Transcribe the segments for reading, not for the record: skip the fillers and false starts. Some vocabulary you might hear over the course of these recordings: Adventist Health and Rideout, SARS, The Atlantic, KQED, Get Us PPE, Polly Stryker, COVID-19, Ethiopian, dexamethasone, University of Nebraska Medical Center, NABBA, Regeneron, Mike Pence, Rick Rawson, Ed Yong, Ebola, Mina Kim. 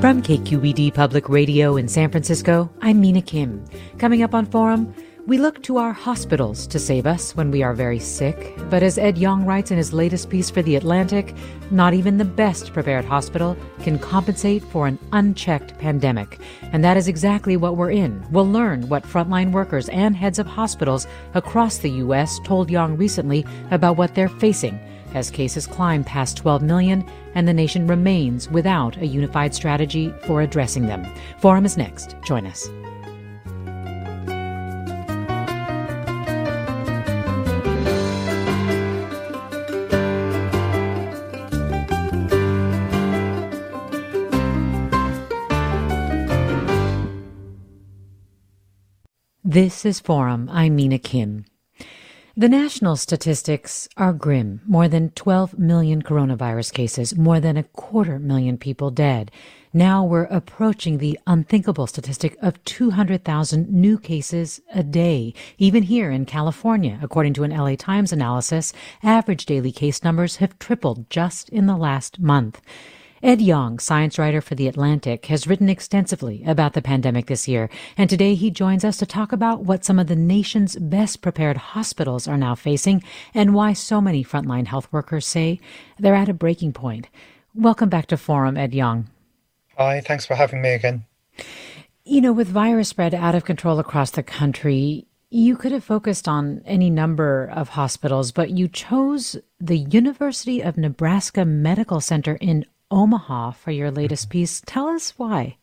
From KQED Public Radio in San Francisco, I'm Mina Kim. Coming up on Forum, we look to our hospitals to save us when we are very sick. But as Ed Yong writes in his latest piece for The Atlantic, not even the best prepared hospital can compensate for an unchecked pandemic. And that is exactly what we're in. We'll learn what frontline workers and heads of hospitals across the U.S. told Yong recently about what they're facing as cases climb past 12 million and the nation remains without a unified strategy for addressing them. Forum is next. Join us. This is Forum. I'm Mina Kim. The national statistics are grim. More than 12 million coronavirus cases, more than 250,000 people dead. Now we're approaching the unthinkable statistic of 200,000 new cases a day. Even here in California, according to an LA Times analysis, average daily case numbers have tripled just in the last month. Ed Yong, science writer for The Atlantic, has written extensively about the pandemic this year, and today he joins us to talk about what some of the nation's best-prepared hospitals are now facing and why so many frontline health workers say they're at a breaking point. Welcome back to Forum, Ed Yong. Hi, thanks for having me again. You know, with virus spread out of control across the country, you could have focused on any number of hospitals, but you chose the University of Nebraska Medical Center in Omaha for your latest piece. Tell us why.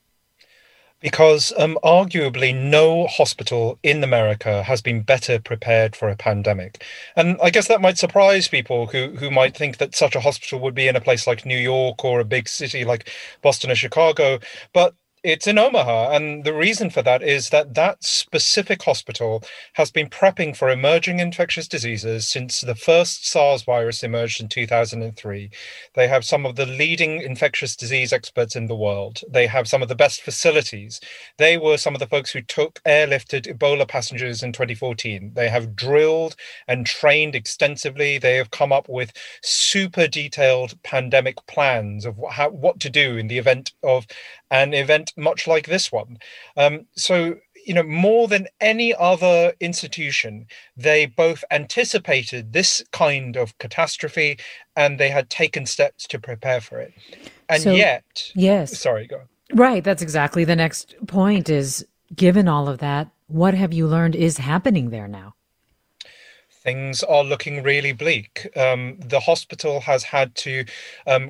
Because arguably no hospital in America has been better prepared for a pandemic. And I guess that might surprise people who might think that such a hospital would be in a place like New York or a big city like Boston or Chicago. But it's in Omaha, and the reason for that is that that specific hospital has been prepping for emerging infectious diseases since the first SARS virus emerged in 2003. They have some of the leading infectious disease experts in the world. They have some of the best facilities. They were some of the folks who airlifted Ebola passengers in 2014. They have drilled and trained extensively. They have come up with super detailed pandemic plans of what to do in the event of an event much like this one. So, more than any other institution, they both anticipated this kind of catastrophe and they had taken steps to prepare for it. And so, yet... Yes. Sorry, go on. Right, that's exactly the next point is, given all of that, what have you learned is happening there now? Things are looking really bleak. The hospital has had to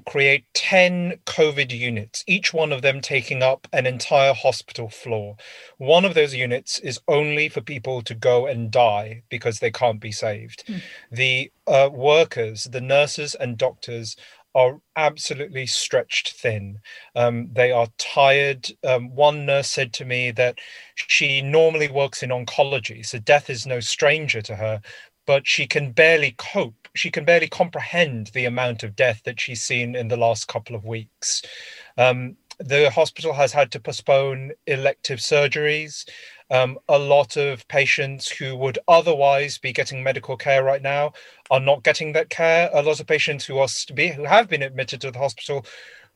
create 10 COVID units, each one of them taking up an entire hospital floor. One of those units is only for people to go and die because they can't be saved. Mm. The workers, the nurses and doctors, are absolutely stretched thin. They are tired. One nurse said to me that she normally works in oncology, so death is no stranger to her, but she can barely cope. She can barely comprehend the amount of death that she's seen in the last couple of weeks. The hospital has had to postpone elective surgeries. A lot of patients who would otherwise be getting medical care right now are not getting that care. A lot of patients who have been admitted to the hospital,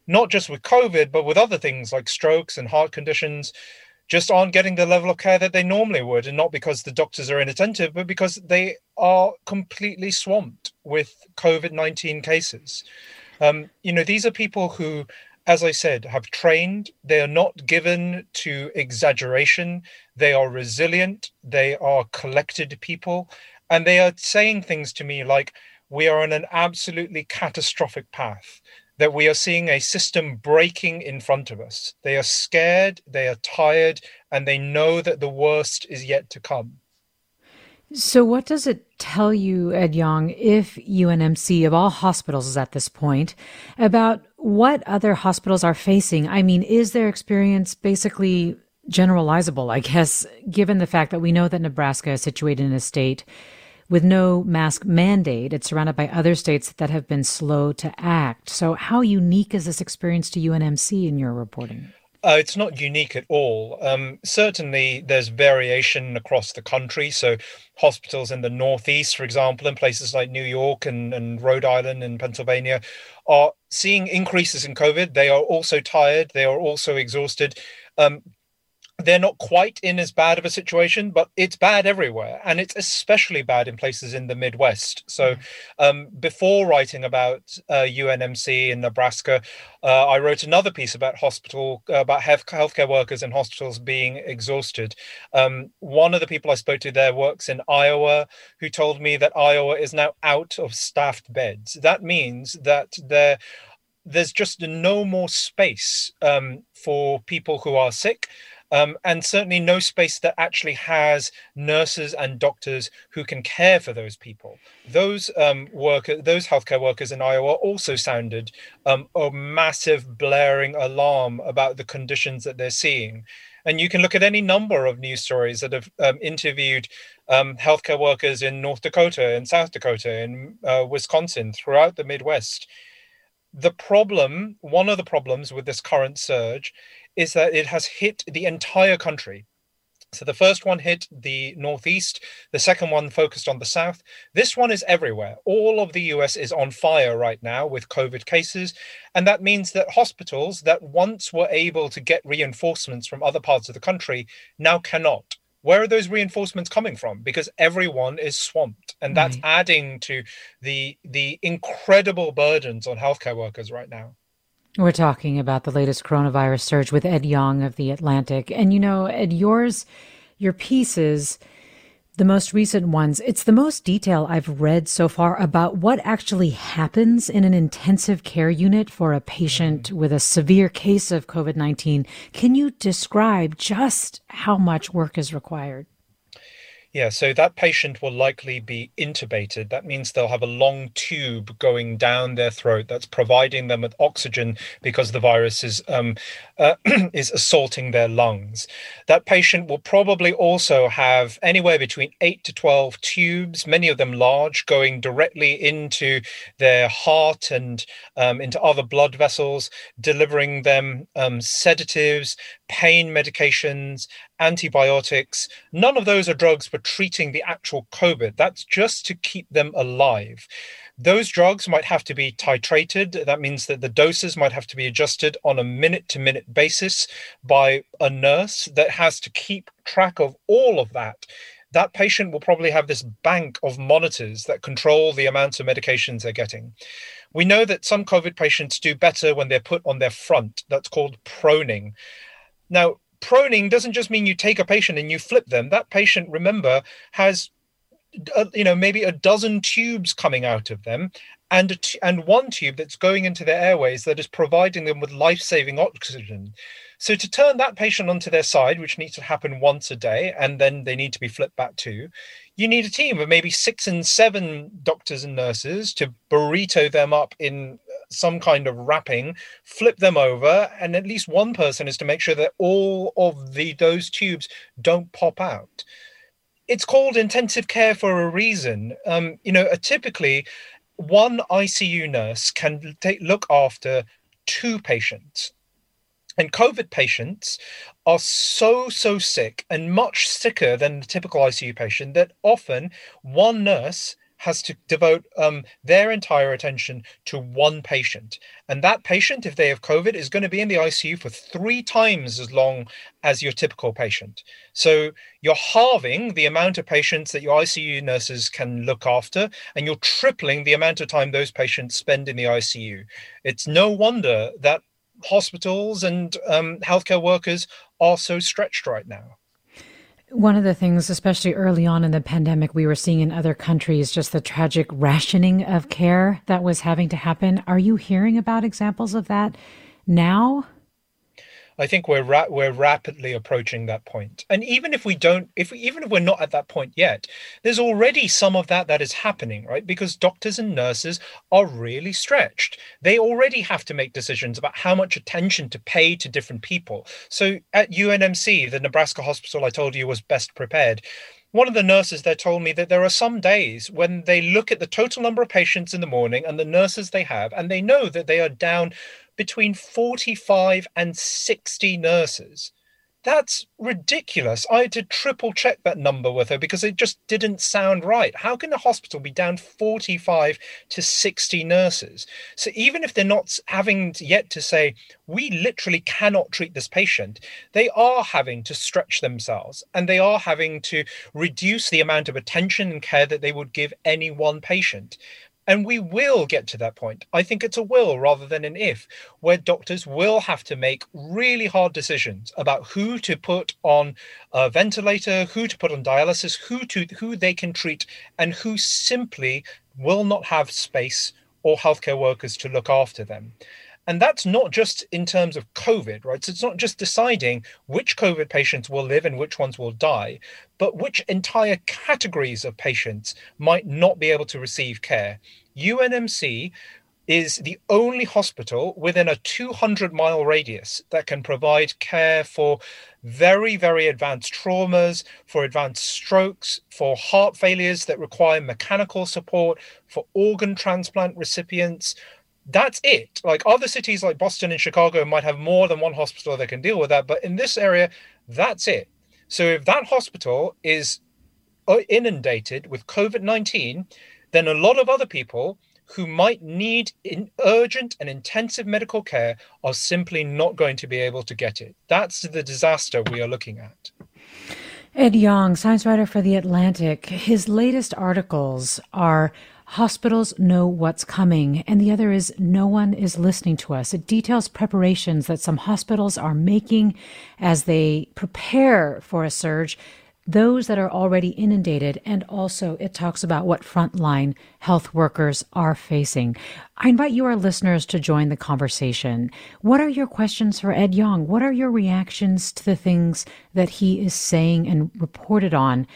not just with COVID, but with other things like strokes and heart conditions, just aren't getting the level of care that they normally would. And not because the doctors are inattentive, but because they are completely swamped with COVID-19 cases. These are people who, as I said, have trained. They are not given to exaggeration. They are resilient. They are collected people. And they are saying things to me like, we are on an absolutely catastrophic path, that we are seeing a system breaking in front of us. They are scared, they are tired, and they know that the worst is yet to come. So what does it tell you, Ed Yong, if UNMC, of all hospitals, is at this point, about what other hospitals are facing? I mean, is their experience basically generalizable, I guess, given the fact that we know that Nebraska is situated in a state with no mask mandate? It's surrounded by other states that have been slow to act. So how unique is this experience to UNMC in your reporting? It's not unique at all. Certainly, there's variation across the country. So hospitals in the Northeast, for example, in places like New York and Rhode Island and Pennsylvania, are seeing increases in COVID. They are also tired. They are also exhausted. They're not quite in as bad of a situation, but it's bad everywhere. And it's especially bad in places in the Midwest. So before writing about UNMC in Nebraska, I wrote another piece about healthcare workers in hospitals being exhausted. One of the people I spoke to there works in Iowa, who told me that Iowa is now out of staffed beds. That means that there's just no more space for people who are sick. And certainly no space that actually has nurses and doctors who can care for those people. Those healthcare workers in Iowa also sounded a massive blaring alarm about the conditions that they're seeing. And you can look at any number of news stories that have interviewed healthcare workers in North Dakota, in South Dakota, in Wisconsin, throughout the Midwest. One of the problems with this current surge is that it has hit the entire country. So the first one hit the Northeast, the second one focused on the South. This one is everywhere. All of the US is on fire right now with COVID cases. And that means that hospitals that once were able to get reinforcements from other parts of the country now cannot. Where are those reinforcements coming from? Because everyone is swamped. And that's adding to the incredible burdens on healthcare workers right now. We're talking about the latest coronavirus surge with Ed Yong of The Atlantic. And, you know, Ed, your pieces, the most recent ones, it's the most detail I've read so far about what actually happens in an intensive care unit for a patient with a severe case of COVID-19. Can you describe just how much work is required? Yeah, so that patient will likely be intubated. That means they'll have a long tube going down their throat that's providing them with oxygen because the virus is assaulting their lungs. That patient will probably also have anywhere between 8 to 12 tubes, many of them large, going directly into their heart and into other blood vessels, delivering them sedatives, pain medications, antibiotics. None of those are drugs for treating the actual COVID. That's just to keep them alive. Those drugs might have to be titrated. That means that the doses might have to be adjusted on a minute-to-minute basis by a nurse that has to keep track of all of that. That patient will probably have this bank of monitors that control the amounts of medications they're getting. We know that some COVID patients do better when they're put on their front. That's called proning. Now, proning doesn't just mean you take a patient and you flip them. That patient, remember, has, maybe a dozen tubes coming out of them and one tube that's going into their airways that is providing them with life-saving oxygen. So to turn that patient onto their side, which needs to happen once a day, and then they need to be flipped back to, you need a team of maybe 6 and 7 doctors and nurses to burrito them up in some kind of wrapping, flip them over, and at least one person is to make sure that all of those tubes don't pop out. It's called intensive care for a reason. Typically, one ICU nurse can look after 2 patients. And COVID patients are so sick and much sicker than the typical ICU patient that often one nurse has to devote their entire attention to one patient. And that patient, if they have COVID, is going to be in the ICU for 3 times as long as your typical patient. So you're halving the amount of patients that your ICU nurses can look after, and you're tripling the amount of time those patients spend in the ICU. It's no wonder that hospitals and healthcare workers are so stretched right now. One of the things, especially early on in the pandemic, we were seeing in other countries, just the tragic rationing of care that was having to happen. Are you hearing about examples of that now? I think we're rapidly approaching that point. And even if we don't, even if we're not at that point yet, there's already some of that is happening, right? Because doctors and nurses are really stretched. They already have to make decisions about how much attention to pay to different people. So at UNMC, the Nebraska hospital I told you was best prepared, one of the nurses there told me that there are some days when they look at the total number of patients in the morning and the nurses they have, and they know that they are down between 45 and 60 nurses. That's ridiculous. I had to triple check that number with her because it just didn't sound right. How can a hospital be down 45 to 60 nurses? So even if they're not having yet to say, we literally cannot treat this patient, they are having to stretch themselves and they are having to reduce the amount of attention and care that they would give any one patient. And we will get to that point. I think it's a will rather than an if, where doctors will have to make really hard decisions about who to put on a ventilator, who to put on dialysis, who they can treat, and who simply will not have space or healthcare workers to look after them. And that's not just in terms of COVID, right? So it's not just deciding which COVID patients will live and which ones will die, but which entire categories of patients might not be able to receive care. UNMC is the only hospital within a 200-mile radius that can provide care for very, very advanced traumas, for advanced strokes, for heart failures that require mechanical support, for organ transplant recipients. That's it. Like other cities like Boston and Chicago might have more than one hospital that can deal with that. But in this area, that's it. So if that hospital is inundated with COVID-19, then a lot of other people who might need urgent and intensive medical care are simply not going to be able to get it. That's the disaster we are looking at. Ed Yong, science writer for The Atlantic. His latest articles are Hospitals Know What's Coming, and the other is No One Is Listening to Us. It details preparations that some hospitals are making as they prepare for a surge, those that are already inundated, and also it talks about what frontline health workers are facing. I invite you, our listeners, to join the conversation. What are your questions for Ed Yong? What are your reactions to the things that he is saying and reported on?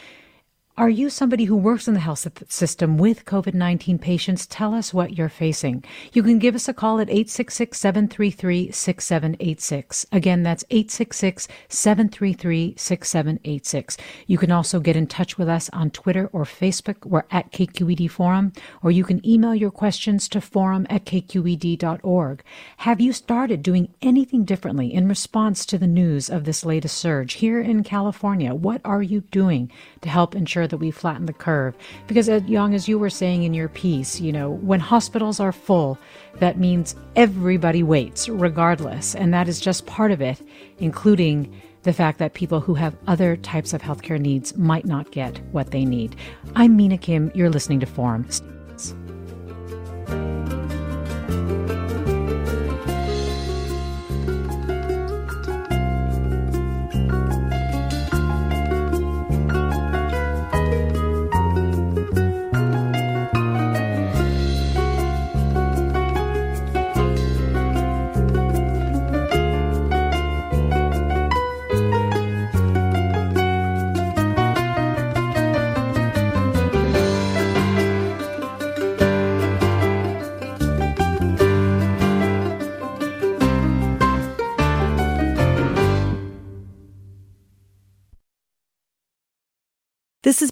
Are you somebody who works in the health system with COVID-19 patients? Tell us what you're facing. You can give us a call at 866-733-6786. Again, that's 866-733-6786. You can also get in touch with us on Twitter or Facebook. We're at KQED Forum, or you can email your questions to forum@kqed.org. Have you started doing anything differently in response to the news of this latest surge here in California? What are you doing to help ensure that we flatten the curve? Because Ed Yong, as you were saying in your piece, you know, when hospitals are full, that means everybody waits regardless. And that is just part of it, including the fact that people who have other types of healthcare needs might not get what they need. I'm Mina Kim. You're listening to Forum. This is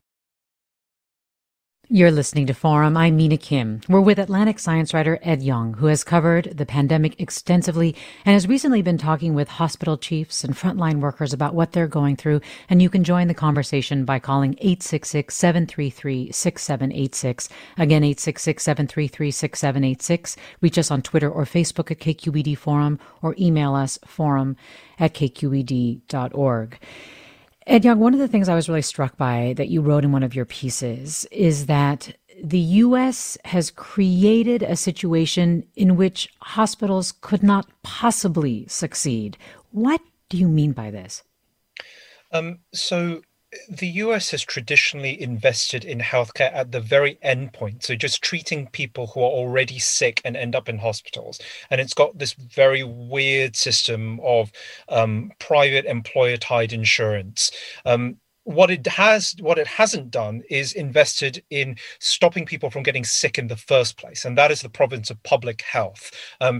You're listening to Forum. I'm Mina Kim. We're with Atlantic science writer Ed Yong, who has covered the pandemic extensively and has recently been talking with hospital chiefs and frontline workers about what they're going through. And you can join the conversation by calling 866-733-6786. Again, 866-733-6786. Reach us on Twitter or Facebook at KQED Forum or email us forum@kqed.org. Ed Yong, one of the things I was really struck by that you wrote in one of your pieces is that the U.S. has created a situation in which hospitals could not possibly succeed. What do you mean by this? So the U.S. has traditionally invested in healthcare at the very end point, so just treating people who are already sick and end up in hospitals. And it's got this very weird system of private employer-tied insurance. What it hasn't done is invested in stopping people from getting sick in the first place, and that is the province of public health.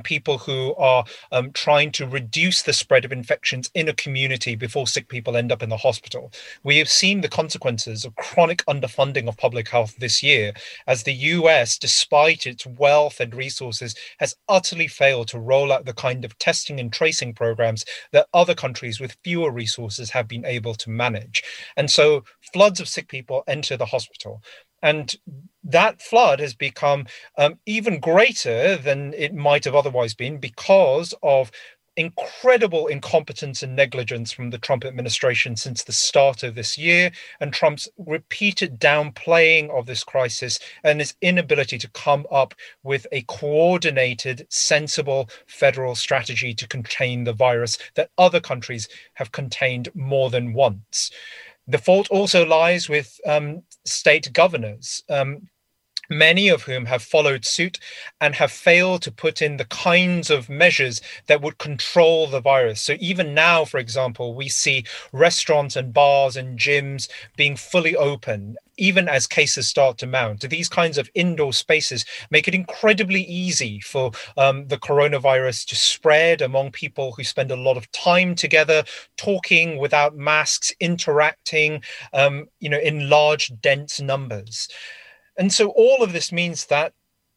People who are trying to reduce the spread of infections in a community before sick people end up in the hospital. We have seen the consequences of chronic underfunding of public health this year, as the US, despite its wealth and resources, has utterly failed to roll out the kind of testing and tracing programs that other countries with fewer resources have been able to manage. And so floods of sick people enter the hospital. And that flood has become even greater than it might have otherwise been because of incredible incompetence and negligence from the Trump administration since the start of this year, and Trump's repeated downplaying of this crisis and his inability to come up with a coordinated, sensible federal strategy to contain the virus that other countries have contained more than once. The fault also lies with state governors, many of whom have followed suit and have failed to put in the kinds of measures that would control the virus. So even now, for example, we see restaurants and bars and gyms being fully open, even as cases start to mount. These kinds of indoor spaces make it incredibly easy for the coronavirus to spread among people who spend a lot of time together, talking without masks, interacting, in large, dense numbers. And so all of this means that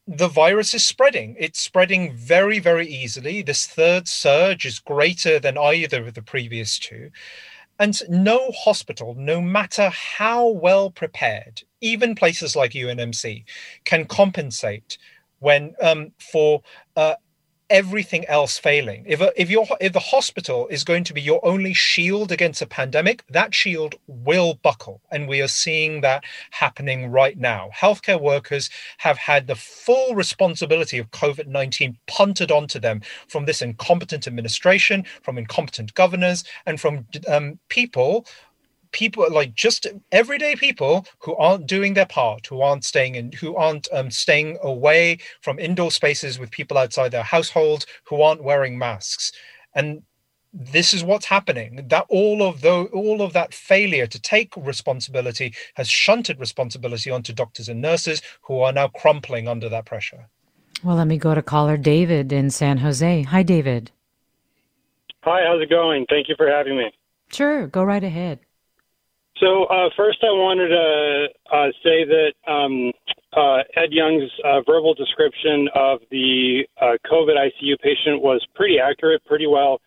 the virus is spreading. It's spreading very, very easily. This third surge is greater than either of the previous two. And no hospital, no matter how well prepared, even places like UNMC, can compensate when for everything else failing. If the hospital is going to be your only shield against a pandemic, that shield will buckle. And we are seeing that happening right now. Healthcare workers have had the full responsibility of COVID-19 punted onto them from this incompetent administration, from incompetent governors, and from people like just everyday people who aren't doing their part, who aren't staying in, who aren't staying away from indoor spaces with people outside their household, who aren't wearing masks. And this is what's happening. That all of that failure to take responsibility has shunted responsibility onto doctors and nurses, who are now crumpling under that pressure. Well, let me go to caller David in San Jose. Hi, David. Hi, how's it going? Thank you for having me. Sure, go right ahead. So first I wanted to say that Ed Yong's verbal description of the COVID ICU patient was pretty accurate, pretty well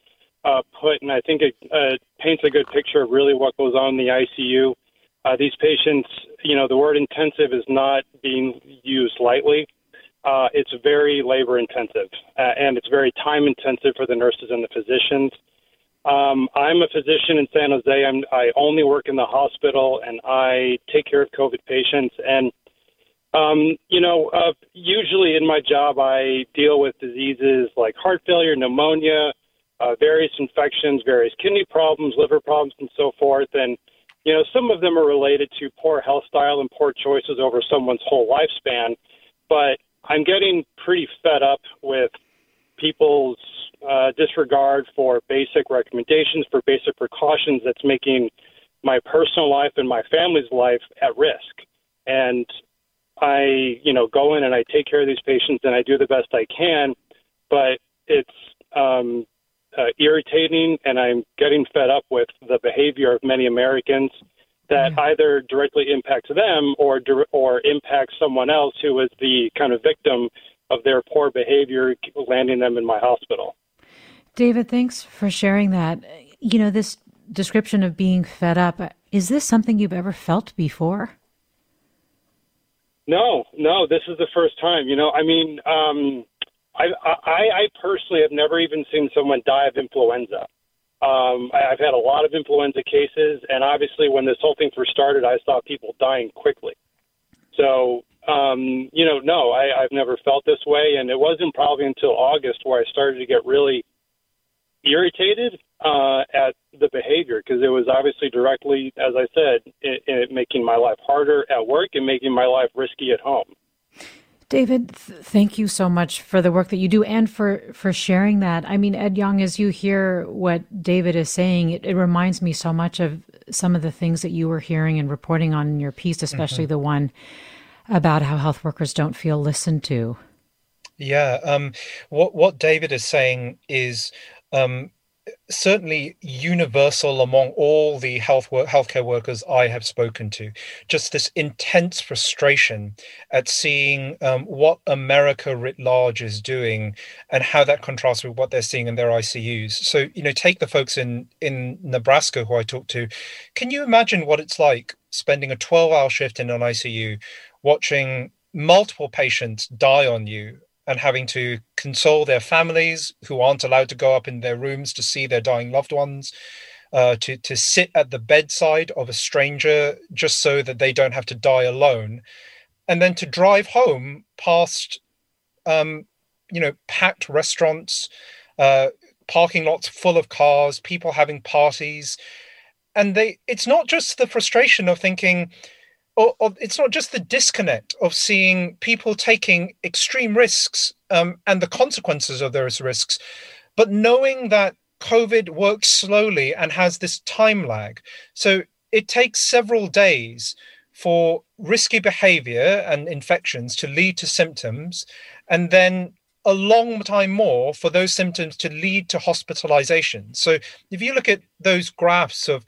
put, and I think it paints a good picture of really what goes on in the ICU. These patients, the word intensive is not being used lightly. It's very labor intensive, and it's very time intensive for the nurses and the physicians. I'm a physician in San Jose. I only work in the hospital, and I take care of COVID patients. And, usually in my job, I deal with diseases like heart failure, pneumonia, various infections, various kidney problems, liver problems, and so forth. And, some of them are related to poor health style and poor choices over someone's whole lifespan. But I'm getting pretty fed up with people's disregard for basic recommendations, for basic precautions, that's making my personal life and my family's life at risk. And I, go in and I take care of these patients and I do the best I can, but it's irritating, and I'm getting fed up with the behavior of many Americans. that either directly impacts them or impacts someone else who is the kind of victim of their poor behavior, landing them in my hospital. David, thanks for sharing that. You know, this description of being fed up, is this something you've ever felt before? No, this is the first time. You know, I mean, I personally have never even seen someone die of influenza. I've had a lot of influenza cases, and obviously when this whole thing first started, I saw people dying quickly. So, you know, no, I've never felt this way, and it wasn't probably until August where I started to get really irritated at the behavior, because it was obviously directly, as I said, it making my life harder at work and making my life risky at home. David, thank you so much for the work that you do and for sharing that. I mean, Ed Yong, as you hear what David is saying, it reminds me so much of some of the things that you were hearing and reporting on in your piece, especially the one about how health workers don't feel listened to. Yeah, what David is saying is certainly universal among all the healthcare workers I have spoken to, just this intense frustration at seeing what America writ large is doing and how that contrasts with what they're seeing in their ICUs. So, you know, take the folks in Nebraska who I talked to. Can you imagine what it's like spending a 12-hour shift in an ICU, watching multiple patients die on you, and having to console their families who aren't allowed to go up in their rooms to see their dying loved ones, to sit at the bedside of a stranger just so that they don't have to die alone, and then to drive home past, packed restaurants, parking lots full of cars, people having parties. And it's not just the frustration of thinking, or it's not just the disconnect of seeing people taking extreme risks and the consequences of those risks, but knowing that COVID works slowly and has this time lag. So it takes several days for risky behavior and infections to lead to symptoms, and then a long time more for those symptoms to lead to hospitalization. So if you look at those graphs of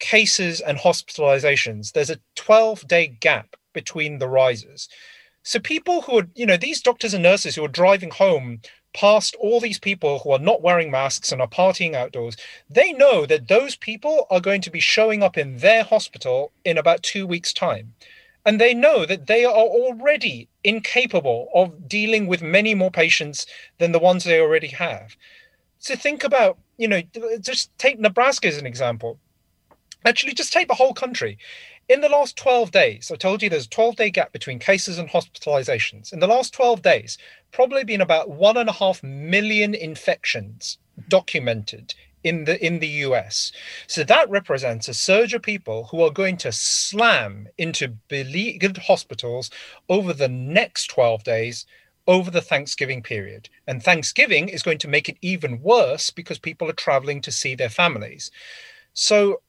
cases and hospitalizations, there's a 12-day gap between the rises. So people who are, you know, these doctors and nurses who are driving home past all these people who are not wearing masks and are partying outdoors, they know that those people are going to be showing up in their hospital in about 2 weeks' time. And they know that they are already incapable of dealing with many more patients than the ones they already have. So think about, you know, just take Nebraska as an example. Actually, just take the whole country. In the last 12 days, I told you there's a 12-day gap between cases and hospitalizations. In the last 12 days, probably been about 1.5 million infections documented in the US. So that represents a surge of people who are going to slam into beleaguered hospitals over the next 12 days over the Thanksgiving period. And Thanksgiving is going to make it even worse because people are traveling to see their families. So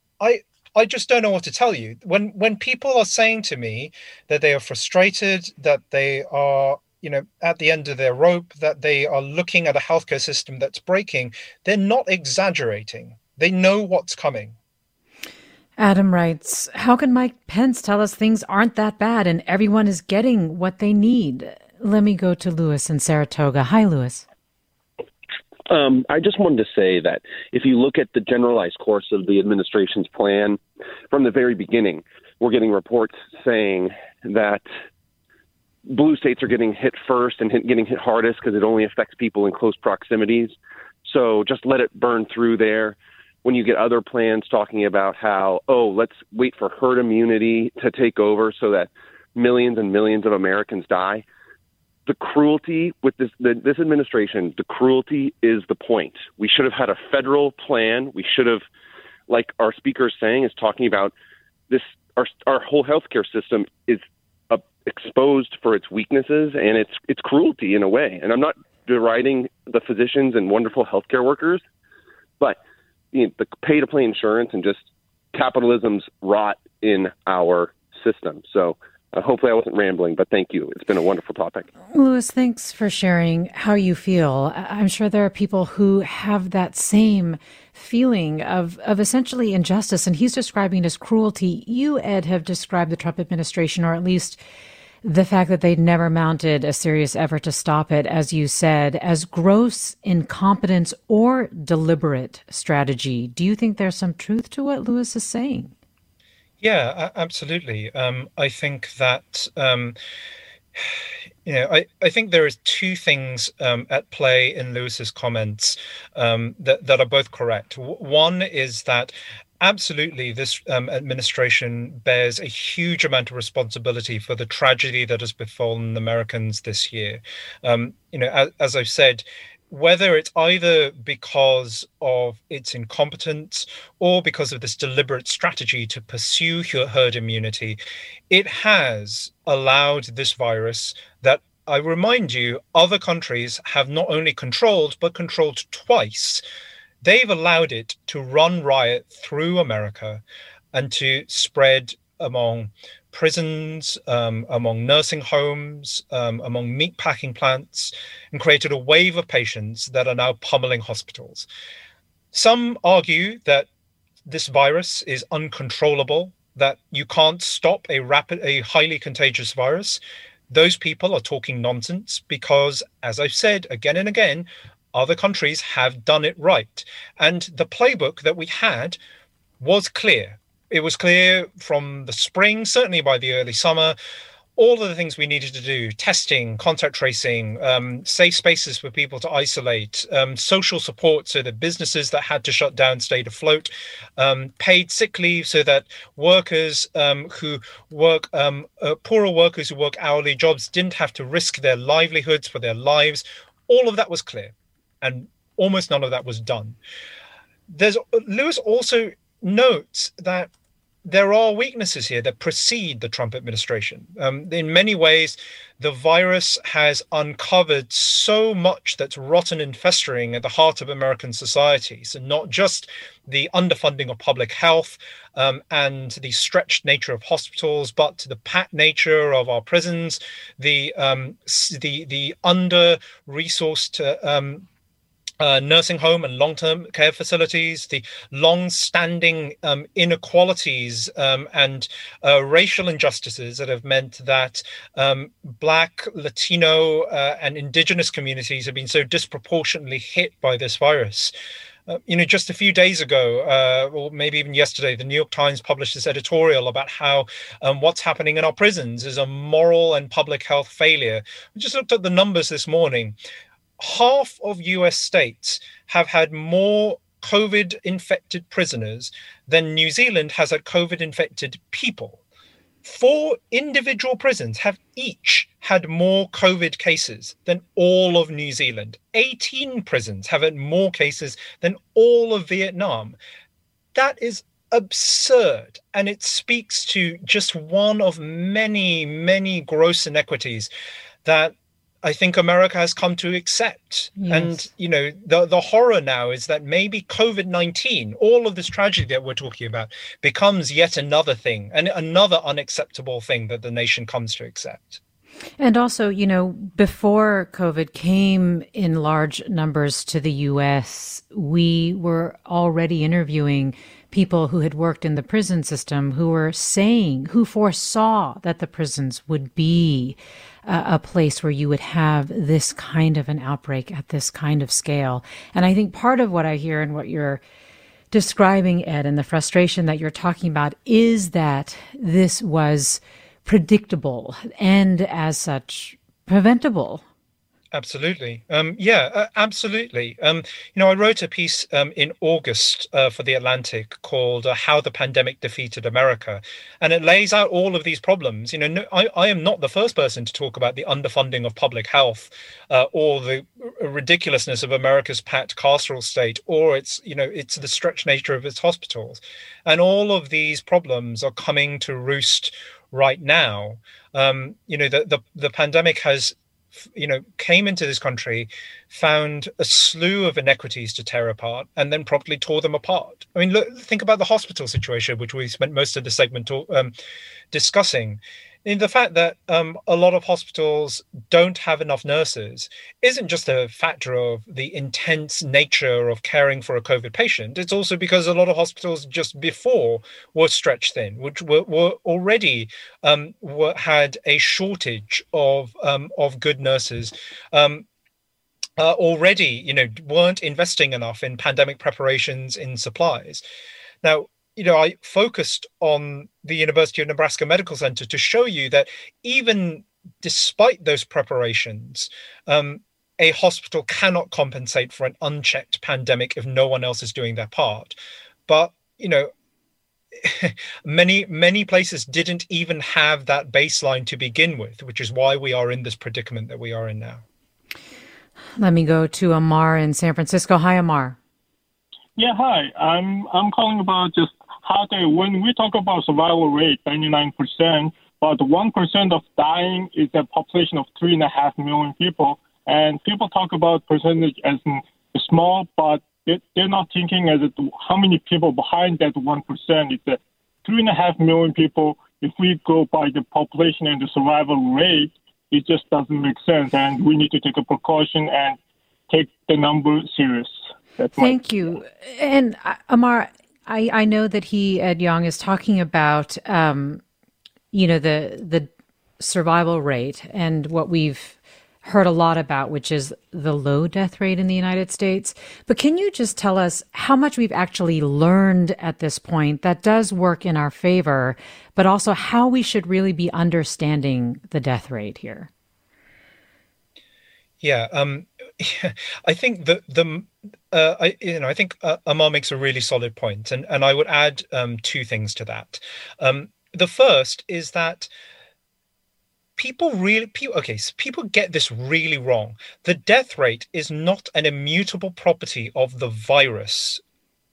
I just don't know what to tell you. When people are saying to me that they are frustrated, that they are, you know, at the end of their rope, that they are looking at a healthcare system that's breaking, they're not exaggerating. They know what's coming. Adam writes, how can Mike Pence tell us things aren't that bad and everyone is getting what they need? Let me go to Lewis in Saratoga. Hi, Lewis. I just wanted to say that if you look at the generalized course of the administration's plan, from the very beginning, we're getting reports saying that blue states are getting hit first and getting hit hardest because it only affects people in close proximities. So just let it burn through there. When you get other plans talking about how, let's wait for herd immunity to take over so that millions and millions of Americans die. The cruelty with this administration, the cruelty is the point. We should have had a federal plan. We should have, like our speaker is saying, is talking about this. Our whole healthcare system is exposed for its weaknesses and its cruelty in a way. And I'm not deriding the physicians and wonderful healthcare workers, but you know, the pay-to-play insurance and just capitalism's rot in our system. So Hopefully I wasn't rambling, but thank you. It's been a wonderful topic. Louis, thanks for sharing how you feel. I'm sure there are people who have that same feeling of essentially injustice, and he's describing as cruelty. You, Ed, have described the Trump administration, or at least the fact that they never mounted a serious effort to stop it, as you said, as gross incompetence or deliberate strategy. Do you think there's some truth to what Louis is saying? Yeah, absolutely. I think that, I think there is two things at play in Lewis's comments that are both correct. One is that absolutely, this administration bears a huge amount of responsibility for the tragedy that has befallen Americans this year. As I've said, whether it's either because of its incompetence or because of this deliberate strategy to pursue herd immunity, it has allowed this virus that, I remind you, other countries have not only controlled, but controlled twice. They've allowed it to run riot through America and to spread among prisons, among nursing homes, among meatpacking plants, and created a wave of patients that are now pummeling hospitals. Some argue that this virus is uncontrollable, that you can't stop a highly contagious virus. Those people are talking nonsense because, as I've said again and again, other countries have done it right. And the playbook that we had was clear. It was clear from the spring, certainly by the early summer, all of the things we needed to do: testing, contact tracing, safe spaces for people to isolate, social support so that businesses that had to shut down stayed afloat, paid sick leave so that workers who work, poorer workers who work hourly jobs didn't have to risk their livelihoods for their lives. All of that was clear. And almost none of that was done. Lewis also notes that there are weaknesses here that precede the Trump administration. In many ways, the virus has uncovered so much that's rotten and festering at the heart of American society. So not just the underfunding of public health and the stretched nature of hospitals, but the pat nature of our prisons, the under-resourced nursing home and long-term care facilities, the long-standing inequalities and racial injustices that have meant that Black, Latino, and Indigenous communities have been so disproportionately hit by this virus. Just a few days ago, or maybe even yesterday, the New York Times published this editorial about how what's happening in our prisons is a moral and public health failure. I just looked at the numbers this morning. Half of US states have had more COVID-infected prisoners than New Zealand has had COVID-infected people. 4 individual prisons have each had more COVID cases than all of New Zealand. 18 prisons have had more cases than all of Vietnam. That is absurd, and it speaks to just one of many, many gross inequities that I think America has come to accept. Yes. And, the horror now is that maybe COVID-19, all of this tragedy that we're talking about, becomes yet another thing, and another unacceptable thing that the nation comes to accept. And also, before COVID came in large numbers to the U.S., we were already interviewing people who had worked in the prison system who foresaw that the prisons would be a place where you would have this kind of an outbreak at this kind of scale. And I think part of what I hear and what you're describing, Ed, and the frustration that you're talking about is that this was predictable and, as such, preventable. Absolutely. Absolutely. I wrote a piece in August for The Atlantic called How the Pandemic Defeated America. And it lays out all of these problems. I am not the first person to talk about the underfunding of public health or the ridiculousness of America's packed carceral state or it's the stretched nature of its hospitals. And all of these problems are coming to roost right now. The pandemic has came into this country, found a slew of inequities to tear apart, and then promptly tore them apart. I mean, think about the hospital situation, which we spent most of the segment discussing. in the fact that a lot of hospitals don't have enough nurses isn't just a factor of the intense nature of caring for a COVID patient. It's also because a lot of hospitals just before were stretched thin, which were already had a shortage of good nurses. Already, weren't investing enough in pandemic preparations in supplies. Now, I focused on the University of Nebraska Medical Center to show you that even despite those preparations, a hospital cannot compensate for an unchecked pandemic if no one else is doing their part. But, many places didn't even have that baseline to begin with, which is why we are in this predicament that we are in now. Let me go to Amar in San Francisco. Hi, Amar. Yeah, hi. I'm calling about just how when we talk about survival rate, 99%, but 1% of dying is a population of 3.5 million people. And people talk about percentage as small, but they're not thinking as how many people behind that 1%. It's 3.5 million people. If we go by the population and the survival rate, it just doesn't make sense, and we need to take a precaution and take the number serious. Thank you. And Amar, I know that Ed Yong, is talking about, the survival rate and what we've heard a lot about, which is the low death rate in the United States. But can you just tell us how much we've actually learned at this point that does work in our favor, but also how we should really be understanding the death rate here? Yeah, I think I think Amar makes a really solid point, and I would add two things to that. The first is that people get this really wrong. The death rate is not an immutable property of the virus.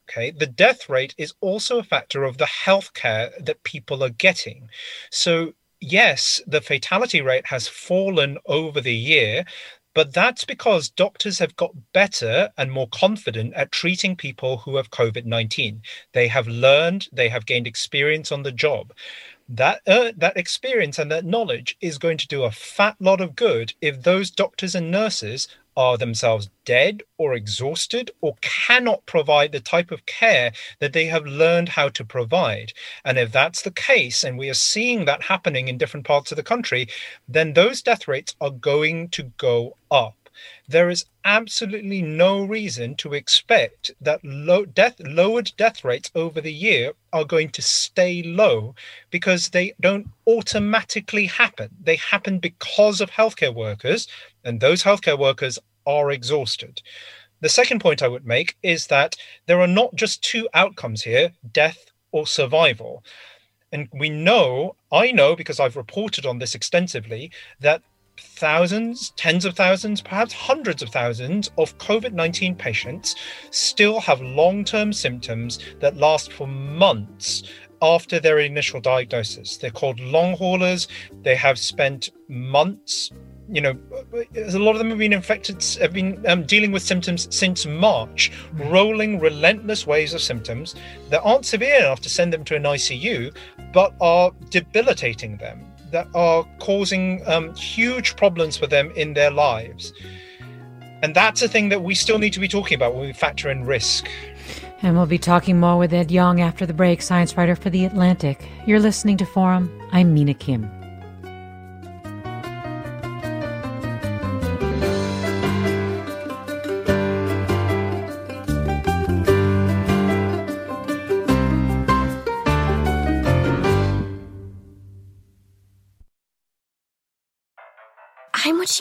Okay, the death rate is also a factor of the healthcare that people are getting. So yes, the fatality rate has fallen over the year, but that's because doctors have got better and more confident at treating people who have COVID-19. They have learned, they have gained experience on the job. That experience and that knowledge is going to do a fat lot of good if those doctors and nurses are themselves dead or exhausted or cannot provide the type of care that they have learned how to provide. And if that's the case, and we are seeing that happening in different parts of the country, then those death rates are going to go up. There is absolutely no reason to expect that lowered death rates over the year are going to stay low, because they don't automatically happen. They happen because of healthcare workers, and those healthcare workers are exhausted. The second point I would make is that there are not just two outcomes here, death or survival. And I know because I've reported on this extensively, that thousands, tens of thousands, perhaps hundreds of thousands of COVID-19 patients still have long-term symptoms that last for months after their initial diagnosis. They're called long haulers. They have spent months, a lot of them have been dealing with symptoms since March, rolling relentless waves of symptoms that aren't severe enough to send them to an ICU, but are debilitating them, that are causing huge problems for them in their lives. And that's a thing that we still need to be talking about when we factor in risk. And we'll be talking more with Ed Yong after the break, science writer for The Atlantic. You're listening to Forum. I'm Mina Kim. I'm what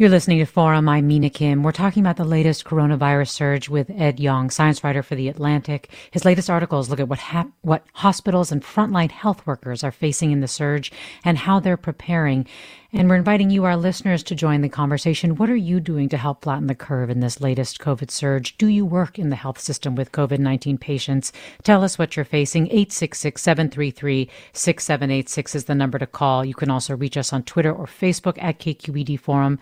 You're listening to Forum. I'm Mina Kim. We're talking about the latest coronavirus surge with Ed Yong, science writer for The Atlantic. His latest articles look at what hospitals and frontline health workers are facing in the surge and how they're preparing. And we're inviting you, our listeners, to join the conversation. What are you doing to help flatten the curve in this latest COVID surge? Do you work in the health system with COVID-19 patients? Tell us what you're facing. 866-733-6786 is the number to call. You can also reach us on Twitter or Facebook at KQED Forum,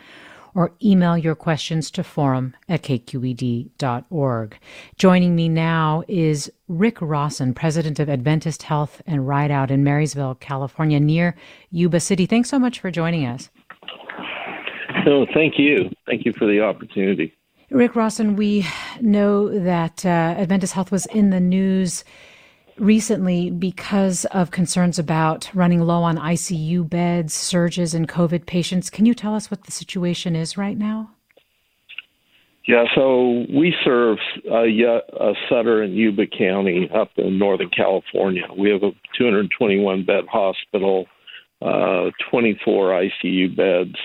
or email your questions to forum@kqed.org. Joining me now is Rick Rawson, president of Adventist Health and Rideout in Marysville, California, near Yuba City. Thanks so much for joining us. Oh, thank you. Thank you for the opportunity. Rick Rawson, we know that Adventist Health was in the news recently because of concerns about running low on ICU beds, surges in COVID patients. Can you tell us what the situation is right now? Yeah, so we serve a Sutter and Yuba County up in Northern California. We have a 221-bed hospital, 24 ICU beds.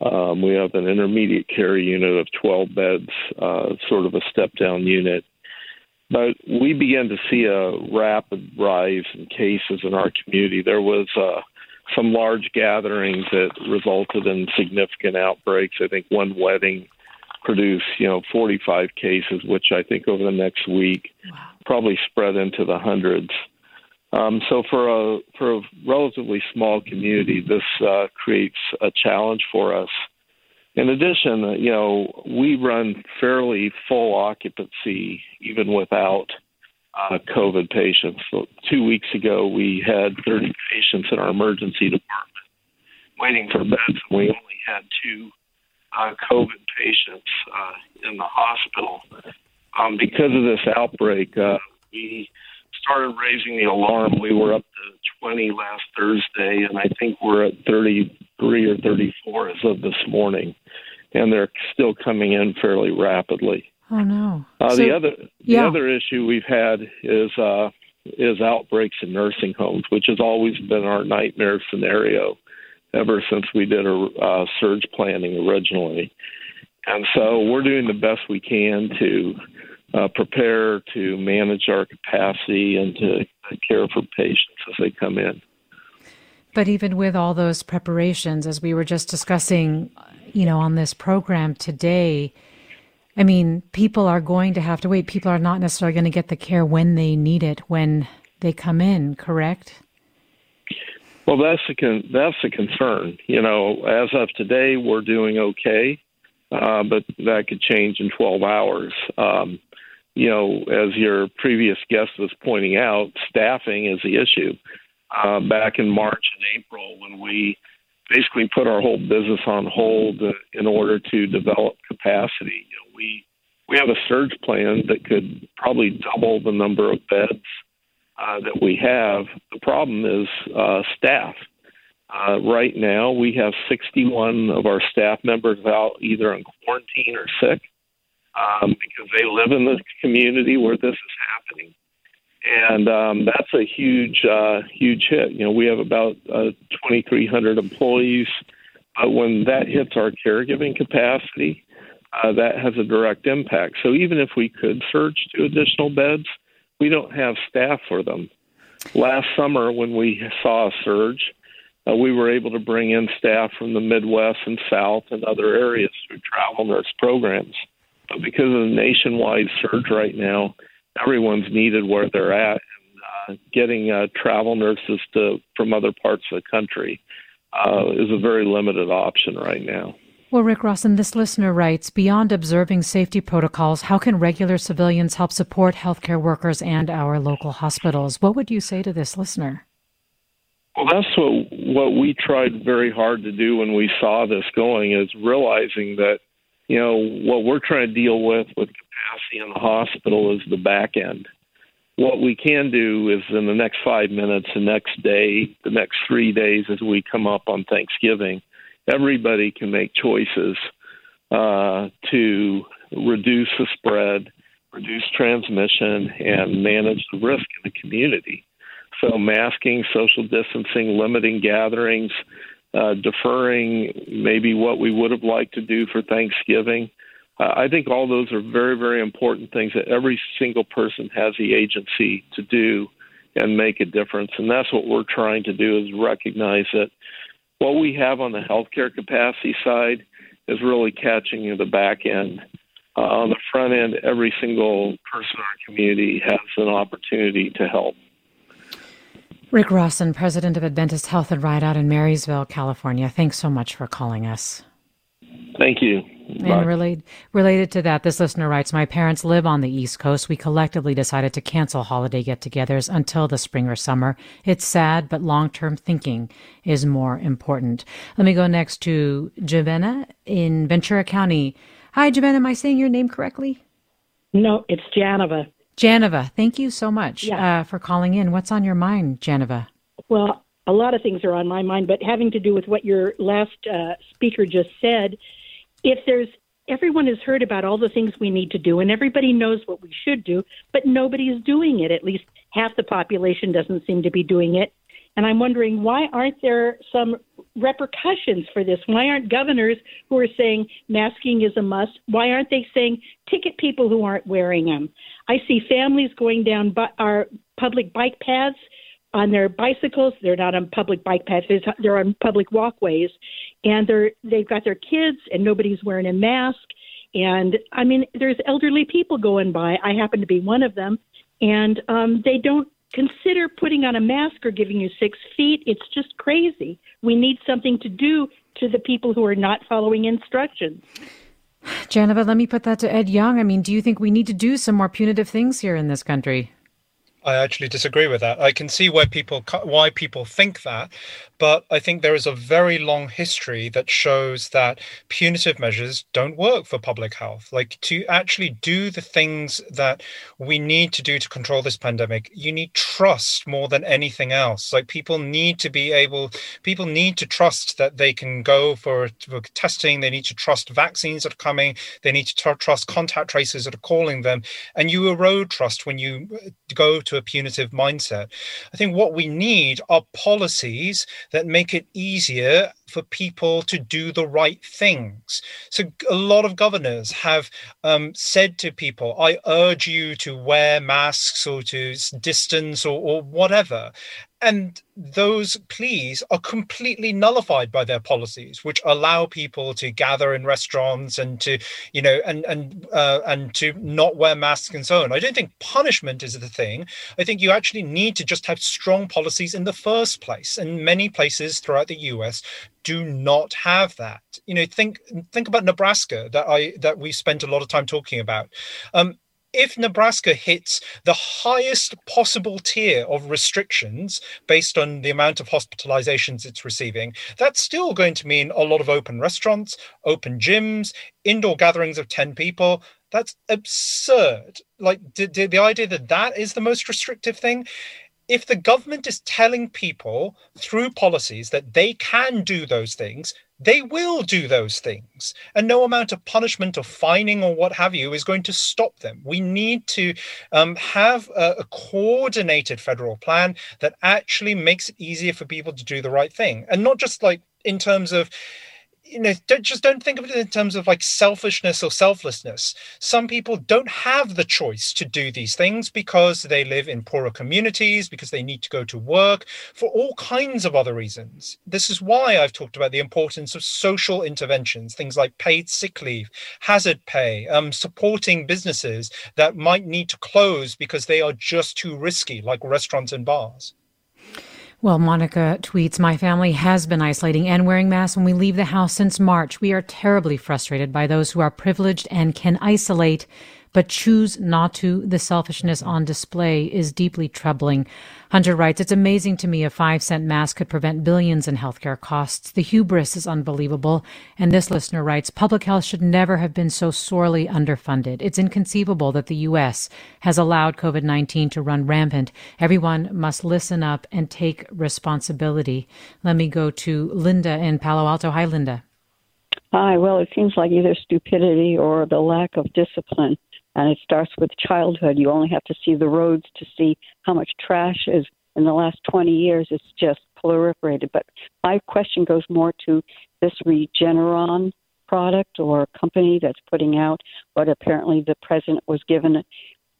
We have an intermediate care unit of 12 beds, sort of a step-down unit. But we began to see a rapid rise in cases in our community. There was some large gatherings that resulted in significant outbreaks. I think one wedding produced, 45 cases, which I think over the next week probably spread into the hundreds. So for a relatively small community, this creates a challenge for us. In addition, we run fairly full occupancy even without COVID patients. So 2 weeks ago, we had 30 patients in our emergency department waiting for beds. We only had two COVID patients in the hospital. Because of this outbreak, we started raising the alarm. We were up to 20 last Thursday, and I think we're at 33 or 34 as of this morning, and they're still coming in fairly rapidly. Oh no! The other issue we've had is outbreaks in nursing homes, which has always been our nightmare scenario ever since we did a surge planning originally, and so we're doing the best we can to prepare to manage our capacity and to care for patients as they come in. But even with all those preparations, as we were just discussing, on this program today, I mean, people are going to have to wait. People are not necessarily going to get the care when they need it, when they come in, correct? Well, that's the concern. As of today, we're doing okay, but that could change in 12 hours. As your previous guest was pointing out, staffing is the issue. Back in March and April, when we basically put our whole business on hold in order to develop capacity, we have a surge plan that could probably double the number of beds that we have. The problem is staff. Right now, we have 61 of our staff members out either in quarantine or sick because they live in the community where this is happening. And that's a huge hit. We have about 2,300 employees. When that hits our caregiving capacity, that has a direct impact. So even if we could surge to additional beds, we don't have staff for them. Last summer, when we saw a surge, we were able to bring in staff from the Midwest and South and other areas through travel nurse programs. But because of the nationwide surge right now, everyone's needed where they're at, and getting travel nurses from other parts of the country is a very limited option right now. Well, Rick Rawson, this listener writes, beyond observing safety protocols, how can regular civilians help support healthcare workers and our local hospitals? What would you say to this listener? Well, that's what we tried very hard to do when we saw this going, is realizing that what we're trying to deal with capacity in the hospital is the back end. What we can do is in the next 5 minutes, the next day, the next 3 days as we come up on Thanksgiving, everybody can make choices to reduce the spread, reduce transmission, and manage the risk in the community. So masking, social distancing, limiting gatherings, deferring maybe what we would have liked to do for Thanksgiving. I think all those are very, very important things that every single person has the agency to do and make a difference. And that's what we're trying to do, is recognize that what we have on the healthcare capacity side is really catching the back end. On the front end, every single person in our community has an opportunity to help. Rick Rawson, president of Adventist Health and Rideout in Marysville, California. Thanks so much for calling us. Thank you. And related to that, this listener writes, my parents live on the East Coast. We collectively decided to cancel holiday get-togethers until the spring or summer. It's sad, but long-term thinking is more important. Let me go next to Javenna in Ventura County. Hi, Javenna. Am I saying your name correctly? No, it's Janova. Janova, thank you so much for calling in. What's on your mind, Janova? Well, a lot of things are on my mind, but having to do with what your last speaker just said, everyone has heard about all the things we need to do, and everybody knows what we should do, but nobody is doing it. At least half the population doesn't seem to be doing it. And I'm wondering, why aren't there some repercussions for this? Why aren't governors who are saying masking is a must? Why aren't they saying ticket people who aren't wearing them? I see families going down our public bike paths on their bicycles. They're not on public bike paths. They're on public walkways. And they've got their kids, and nobody's wearing a mask. And, I mean, there's elderly people going by. I happen to be one of them. And they don't consider putting on a mask or giving you 6 feet. It's just crazy. We need something to do to the people who are not following instructions. Janova, let me put that to Ed Yong. I mean, do you think we need to do some more punitive things here in this country? I actually disagree with that. I can see why people think that, but I think there is a very long history that shows that punitive measures don't work for public health. Like, to actually do the things that we need to do to control this pandemic, you need trust more than anything else. Like, people need to trust that they can go for testing. They need to trust vaccines that are coming. They need to trust contact tracers that are calling them. And you erode trust when you go to a punitive mindset. I think what we need are policies that make it easier for people to do the right things. So a lot of governors have said to people, I urge you to wear masks or to distance or whatever. And those pleas are completely nullified by their policies, which allow people to gather in restaurants and to, you know, and to not wear masks and so on. I don't think punishment is the thing. I think you actually need to just have strong policies in the first place. And many places throughout the US do not have that. You know, think about Nebraska that we spent a lot of time talking about. If Nebraska hits the highest possible tier of restrictions based on the amount of hospitalizations it's receiving, that's still going to mean a lot of open restaurants, open gyms, indoor gatherings of 10 people. That's absurd. Like, the idea that is the most restrictive thing. If the government is telling people through policies that they can do those things, they will do those things, and no amount of punishment or fining or what have you is going to stop them. We need to have a coordinated federal plan that actually makes it easier for people to do the right thing, and not just like in terms of, you know, don't think of it in terms of like selfishness or selflessness. Some people don't have the choice to do these things because they live in poorer communities, because they need to go to work, for all kinds of other reasons. This is why I've talked about the importance of social interventions, things like paid sick leave, hazard pay, supporting businesses that might need to close because they are just too risky, like restaurants and bars. Well, Monica tweets, my family has been isolating and wearing masks when we leave the house since March. We are terribly frustrated by those who are privileged and can isolate, but choose not to. The selfishness on display is deeply troubling. Hunter writes, it's amazing to me a 5-cent mask could prevent billions in healthcare costs. The hubris is unbelievable. And this listener writes, public health should never have been so sorely underfunded. It's inconceivable that the U.S. has allowed COVID-19 to run rampant. Everyone must listen up and take responsibility. Let me go to Linda in Palo Alto. Hi, Linda. Hi. Well, it seems like either stupidity or the lack of discipline. And it starts with childhood. You only have to see the roads to see how much trash is in the last 20 years. It's just proliferated. But my question goes more to this Regeneron product or company that's putting out what apparently the president was given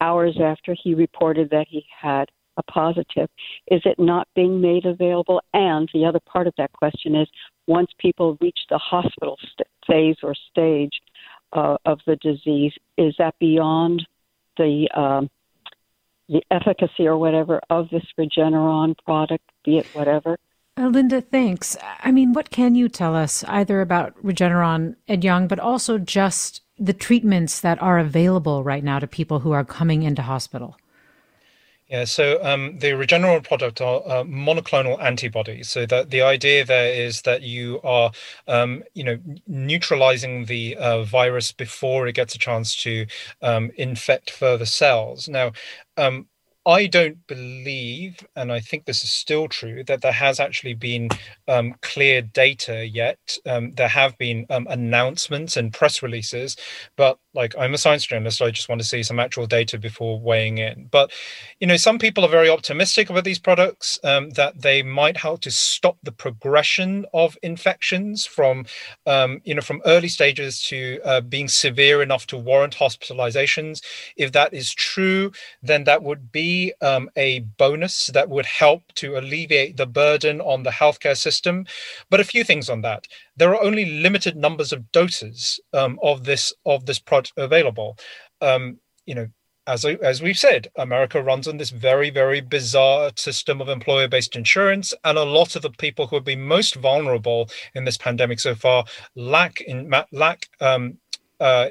hours after he reported that he had a positive. Is it not being made available? And the other part of that question is, once people reach the hospital phase or stage of the disease, is that beyond the efficacy or whatever of this Regeneron product, be it whatever? Linda, thanks. I mean, what can you tell us either about Regeneron, Ed Yong, but also just the treatments that are available right now to people who are coming into hospital? Yeah, so the Regeneron product are monoclonal antibodies. So that the idea there is that you are, neutralizing the virus before it gets a chance to infect further cells. Now, I don't believe, and I think this is still true, that there has actually been clear data yet. There have been announcements and press releases, but I'm a science journalist, so I just want to see some actual data before weighing in. But, some people are very optimistic about these products, that they might help to stop the progression of infections from, from early stages to being severe enough to warrant hospitalizations. If that is true, then that would be a bonus that would help to alleviate the burden on the healthcare system. But a few things on that. There are only limited numbers of doses of this product available. As we've said, America runs on this very, very bizarre system of employer-based insurance, and a lot of the people who have been most vulnerable in this pandemic so far lack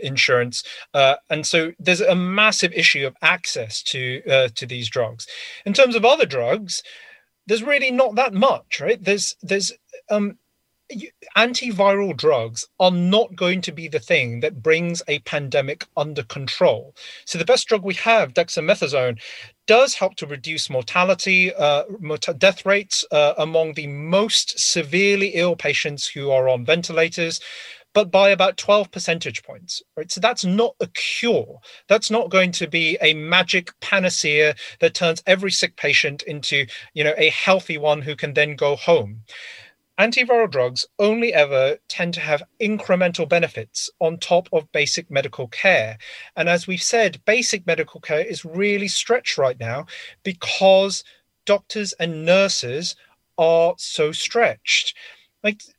insurance. And so there's a massive issue of access to these drugs. In terms of other drugs, there's really not that much, right? There's antiviral drugs are not going to be the thing that brings a pandemic under control. So the best drug we have, dexamethasone, does help to reduce mortality, death rates among the most severely ill patients who are on ventilators, but by about 12 percentage points, right? So that's not a cure. That's not going to be a magic panacea that turns every sick patient into, a healthy one who can then go home. Antiviral drugs only ever tend to have incremental benefits on top of basic medical care. And as we've said, basic medical care is really stretched right now because doctors and nurses are so stretched.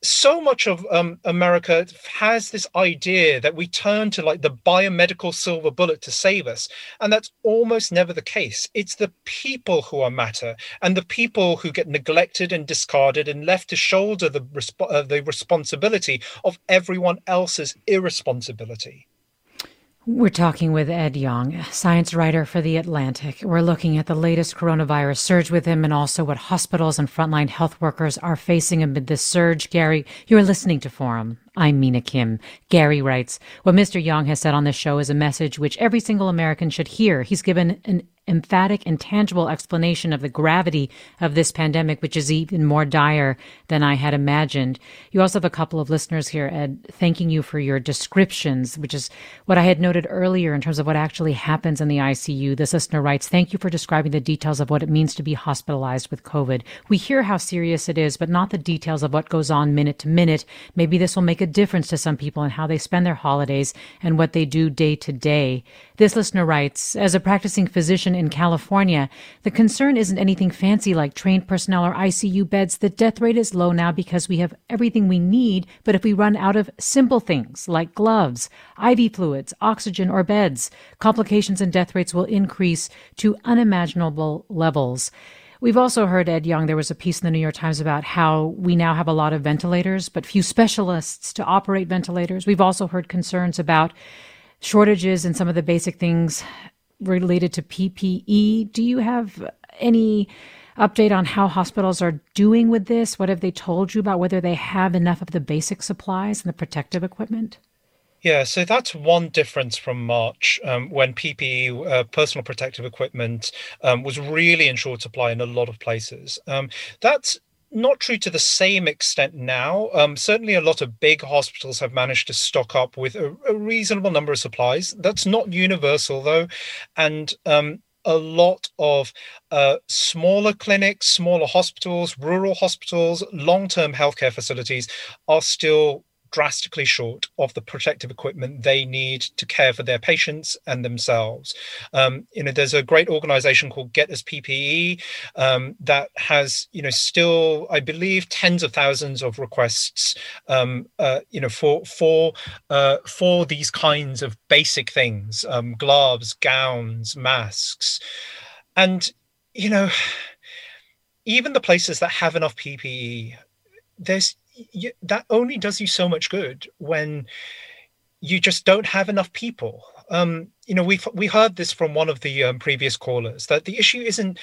So much of America has this idea that we turn to the biomedical silver bullet to save us. And that's almost never the case. It's the people who matter, and the people who get neglected and discarded and left to shoulder the responsibility of everyone else's irresponsibility. We're talking with Ed Yong, science writer for The Atlantic. We're looking at the latest coronavirus surge with him and also what hospitals and frontline health workers are facing amid this surge. Gary, you're listening to Forum. I'm Mina Kim. Gary writes, what Mr. Yong has said on this show is a message which every single American should hear. He's given an emphatic and tangible explanation of the gravity of this pandemic, which is even more dire than I had imagined. You also have a couple of listeners here, Ed, thanking you for your descriptions, which is what I had noted earlier in terms of what actually happens in the ICU. This listener writes, thank you for describing the details of what it means to be hospitalized with COVID. We hear how serious it is, but not the details of what goes on minute to minute. Maybe this will make a difference to some people in how they spend their holidays and what they do day to day. This listener writes, as a practicing physician in California, the concern isn't anything fancy like trained personnel or ICU beds. The death rate is low now because we have everything we need, but if we run out of simple things like gloves, IV fluids, oxygen, or beds, complications and death rates will increase to unimaginable levels. We've also heard, Ed Yong, there was a piece in the New York Times about how we now have a lot of ventilators, but few specialists to operate ventilators. We've also heard concerns about shortages in some of the basic things related to PPE. Do you have any update on how hospitals are doing with this? What have they told you about whether they have enough of the basic supplies and the protective equipment? Yeah, so that's one difference from March, when PPE, personal protective equipment, was really in short supply in a lot of places. That's not true to the same extent now. Certainly a lot of big hospitals have managed to stock up with a reasonable number of supplies. That's not universal, though. And a lot of smaller clinics, smaller hospitals, rural hospitals, long-term healthcare facilities are still drastically short of the protective equipment they need to care for their patients and themselves. There's a great organization called Get Us PPE that has, still, I believe, tens of thousands of requests, for these kinds of basic things, gloves, gowns, masks. And, even the places that have enough PPE, that only does you so much good when you just don't have enough people. We heard this from one of the previous callers, that the issue isn't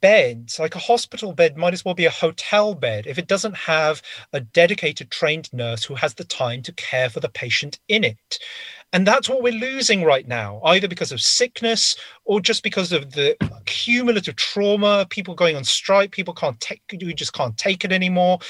beds. Like, a hospital bed might as well be a hotel bed if it doesn't have a dedicated trained nurse who has the time to care for the patient in it. And that's what we're losing right now, either because of sickness or just because of the cumulative trauma, people going on strike, we just can't take it anymore.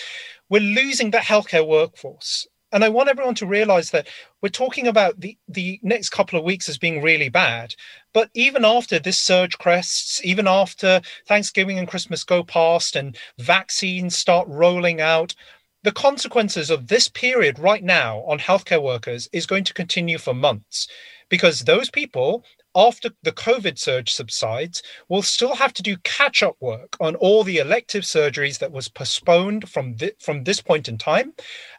We're losing that healthcare workforce. And I want everyone to realize that we're talking about the next couple of weeks as being really bad. But even after this surge crests, even after Thanksgiving and Christmas go past and vaccines start rolling out, the consequences of this period right now on healthcare workers is going to continue for months, because those people, after the COVID surge subsides, will still have to do catch-up work on all the elective surgeries that was postponed from this point in time,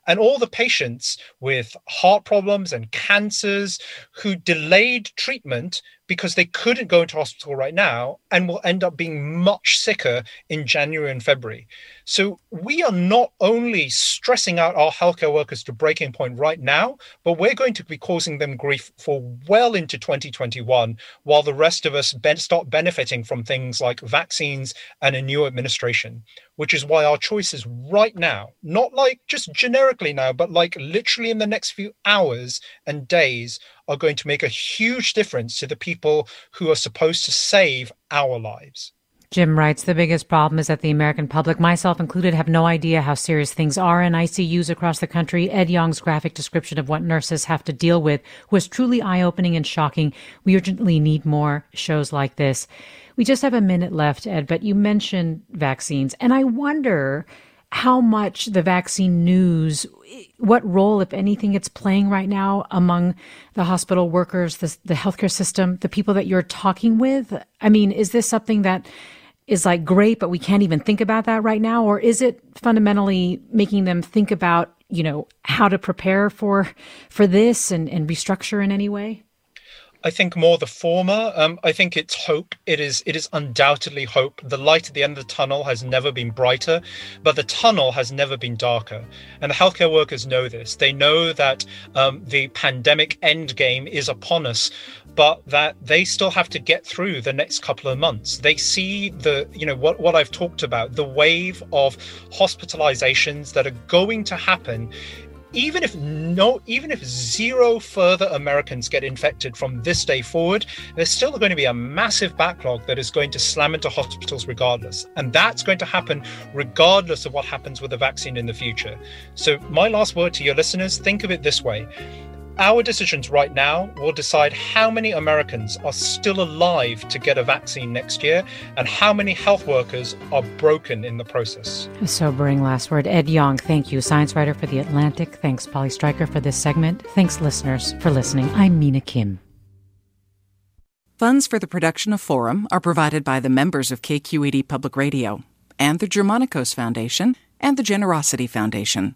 and all the patients with heart problems and cancers who delayed treatment because they couldn't go into hospital right now and will end up being much sicker in January and February. So we are not only stressing out our healthcare workers to breaking point right now, but we're going to be causing them grief for well into 2021, while the rest of us start benefiting from things like vaccines and a new administration, which is why our choices right now, not like just generically now, but like literally in the next few hours and days, are going to make a huge difference to the people who are supposed to save our lives. Jim writes, the biggest problem is that the American public, myself included, have no idea how serious things are in ICUs across the country. Ed Yong's graphic description of what nurses have to deal with was truly eye-opening and shocking. We urgently need more shows like this. We just have a minute left, Ed, but you mentioned vaccines, and I wonder how much the vaccine news, what role, if anything, it's playing right now among the hospital workers, the healthcare system, the people that you're talking with. I mean, is this something that is like, great, but we can't even think about that right now? Or is it fundamentally making them think about, how to prepare for this and restructure in any way? I think more the former. I think it's hope. It is undoubtedly hope. The light at the end of the tunnel has never been brighter, but the tunnel has never been darker. And the healthcare workers know this. They know that the pandemic endgame is upon us, but that they still have to get through the next couple of months. They see what I've talked about, the wave of hospitalizations that are going to happen. Even if zero further Americans get infected from this day forward, there's still going to be a massive backlog that is going to slam into hospitals regardless. And that's going to happen regardless of what happens with the vaccine in the future. So my last word to your listeners, think of it this way. Our decisions right now will decide how many Americans are still alive to get a vaccine next year and how many health workers are broken in the process. A sobering last word. Ed Yong, thank you. Science writer for The Atlantic. Thanks, Polly Stryker, for this segment. Thanks, listeners, for listening. I'm Mina Kim. Funds for the production of Forum are provided by the members of KQED Public Radio and the Germanicos Foundation and the Generosity Foundation.